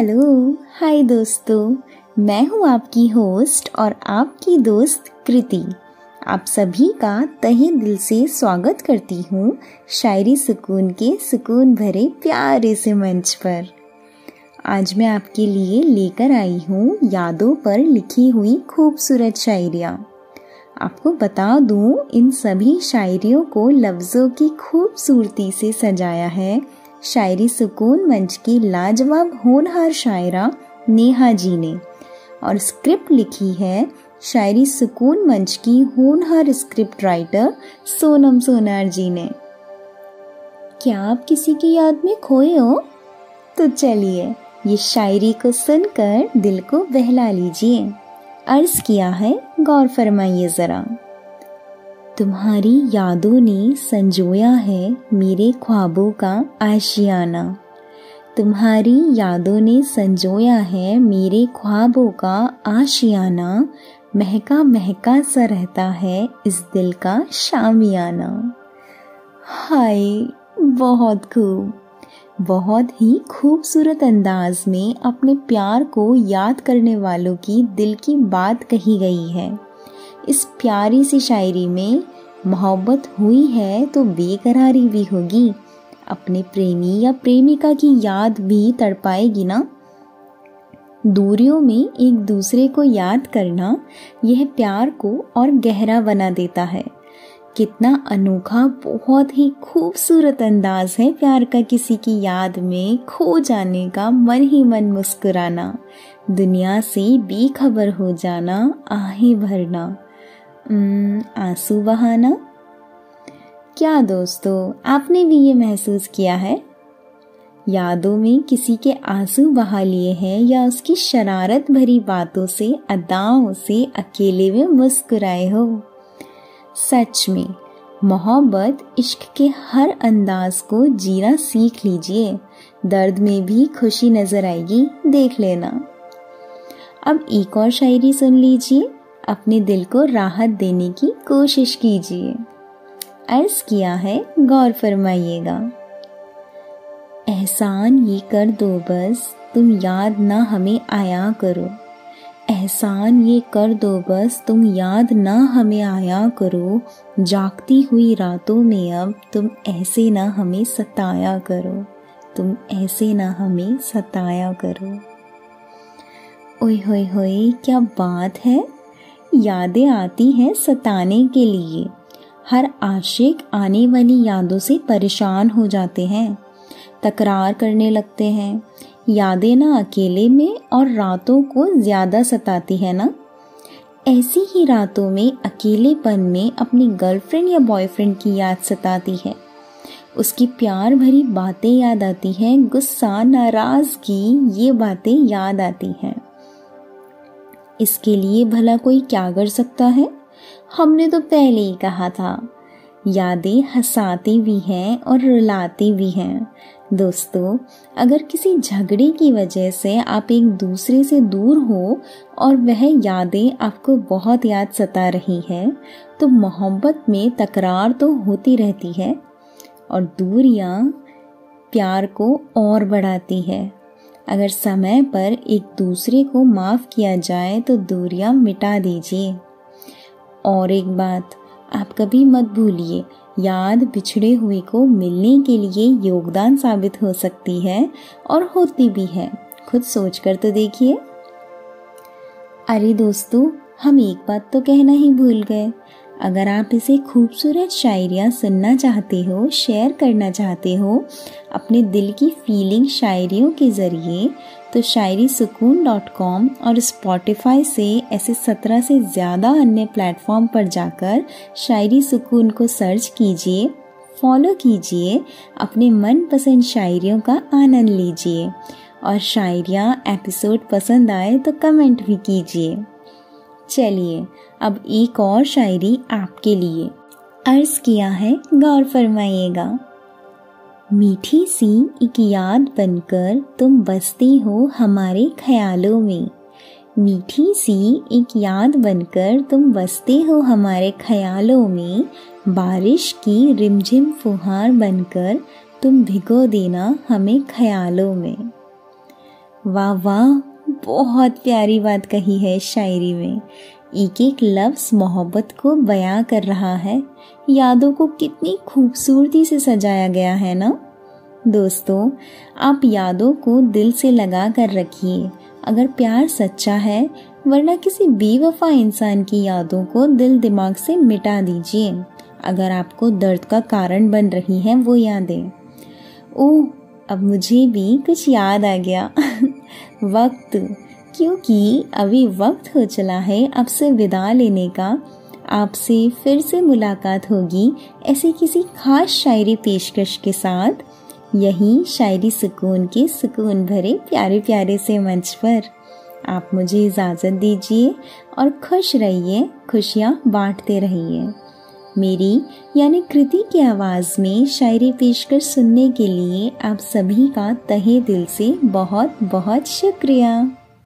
Hello hi दोस्तों, मैं हूँ आपकी होस्ट और आपकी दोस्त कृति। आप सभी का तहे दिल से स्वागत करती हूँ शायरी सुकून के सुकून भरे प्यारे से मंच पर। आज मैं आपके लिए लेकर आई हूँ यादों पर लिखी हुई खूबसूरत शायरियाँ। आपको बता दूँ, इन सभी शायरियों को लफ्ज़ों की खूबसूरती से सजाया है शायरी सुकून मंच की लाजवाब होनहार शायरा नेहा जी ने, और स्क्रिप्ट लिखी है शायरी सुकून मंच की होनहार स्क्रिप्ट राइटर सोनम सोनार जी ने। क्या आप किसी की याद में खोए हो? तो चलिए ये शायरी को सुनकर दिल को बहला लीजिए। अर्ज किया है, गौर फरमाइए ज़रा। तुम्हारी यादों ने संजोया है मेरे ख्वाबों का आशियाना, तुम्हारी यादों ने संजोया है मेरे ख्वाबों का आशियाना, महका महका सा रहता है इस दिल का शामियाना। हाय, बहुत खूब, बहुत ही खूबसूरत अंदाज में अपने प्यार को याद करने वालों की दिल की बात कही गई है। इस प्यारी सी शायरी में मोहब्बत हुई है तो बेकरारी भी होगी, अपने प्रेमी या प्रेमिका की याद भी तड़पाएगी ना। दूरियों में एक दूसरे को याद करना यह प्यार को और गहरा बना देता है। कितना अनोखा, बहुत ही खूबसूरत अंदाज है प्यार का। किसी की याद में खो जाने का मन ही मन मुस्कुराना, दुनिया से बेखबर हो जाना, आहें भरना, आंसू बहाना। क्या दोस्तों, आपने भी ये महसूस किया है? यादों में किसी के आंसू बहा लिए हैं या उसकी शरारत भरी बातों से, अदाओं से अकेले में मुस्कुराए हो? सच में मोहब्बत, इश्क के हर अंदाज को जीना सीख लीजिए, दर्द में भी खुशी नजर आएगी, देख लेना। अब एक और शायरी सुन लीजिए, अपने दिल को राहत देने की कोशिश कीजिए। अर्ज किया है, गौर फरमाइएगा। एहसान ये कर दो बस, तुम याद ना हमें आया करो, एहसान ये कर दो बस, तुम याद ना हमें आया करो, जागती हुई रातों में अब तुम ऐसे ना हमें सताया करो, तुम ऐसे ना हमें सताया करो। ओए होए होए, क्या बात है। यादें आती हैं सताने के लिए, हर आशिक आने वाली यादों से परेशान हो जाते हैं, तकरार करने लगते हैं। यादें ना अकेले में और रातों को ज़्यादा सताती है ना। ऐसी ही रातों में अकेलेपन में अपनी गर्लफ्रेंड या बॉयफ्रेंड की याद सताती है, उसकी प्यार भरी बातें याद आती हैं, गुस्सा, नाराज़गी, ये बातें याद आती हैं। इसके लिए भला कोई क्या कर सकता है? हमने तो पहले ही कहा था, यादें हंसाती भी हैं और रुलाती भी हैं। दोस्तों, अगर किसी झगड़े की वजह से आप एक दूसरे से दूर हो और वह यादें आपको बहुत याद सता रही हैं, तो मोहब्बत में तकरार तो होती रहती है और दूरियां प्यार को और बढ़ाती है। अगर समय पर एक दूसरे को माफ़ किया जाए तो दूरियां मिटा दीजिए। और एक बात आप कभी मत भूलिए, याद बिछड़े हुए को मिलने के लिए योगदान साबित हो सकती है और होती भी है। खुद सोच कर तो देखिए। अरे दोस्तों, हम एक बात तो कहना ही भूल गए। अगर आप इसे खूबसूरत शायरियाँ सुनना चाहते हो, शेयर करना चाहते हो अपने दिल की फीलिंग शायरियों के ज़रिए, तो शायरी सुकून.com और Spotify से ऐसे 17 से ज़्यादा अन्य प्लेटफॉर्म पर जाकर शायरी सुकून को सर्च कीजिए, फॉलो कीजिए, अपने मनपसंद शायरियों का आनंद लीजिए। और शायरियाँ एपिसोड पसंद आए तो कमेंट भी कीजिए। चलिए अब एक और शायरी आपके लिए। अर्ज किया है, गौर फरमाइएगा। मीठी सी एक याद बनकर तुम बसती हो हमारे ख्यालों में, मीठी सी एक याद बनकर तुम बसते हो हमारे ख्यालों में, बारिश की रिमझिम फुहार बनकर तुम भिगो देना हमें ख्यालों में। वाह वाह, बहुत प्यारी बात कही है शायरी में। एक एक लफ्ज़ मोहब्बत को बयां कर रहा है, यादों को कितनी खूबसूरती से सजाया गया है ना। दोस्तों, आप यादों को दिल से लगा कर रखिए अगर प्यार सच्चा है, वरना किसी बेवफा इंसान की यादों को दिल दिमाग से मिटा दीजिए अगर आपको दर्द का कारण बन रही हैं वो यादें। ओह, अब मुझे भी कुछ याद आ गया वक्त, क्योंकि अभी वक्त हो चला है आपसे विदा लेने का। आपसे फिर से मुलाकात होगी ऐसी किसी खास शायरी पेशकश के साथ, यही शायरी सुकून के सुकून भरे प्यारे प्यारे से मंच पर। आप मुझे इजाज़त दीजिए और खुश रहिए, खुशियाँ बांटते रहिए। मेरी यानी कृति की आवाज़ में शायरी पेशकश सुनने के लिए आप सभी का तहे दिल से बहुत बहुत शुक्रिया।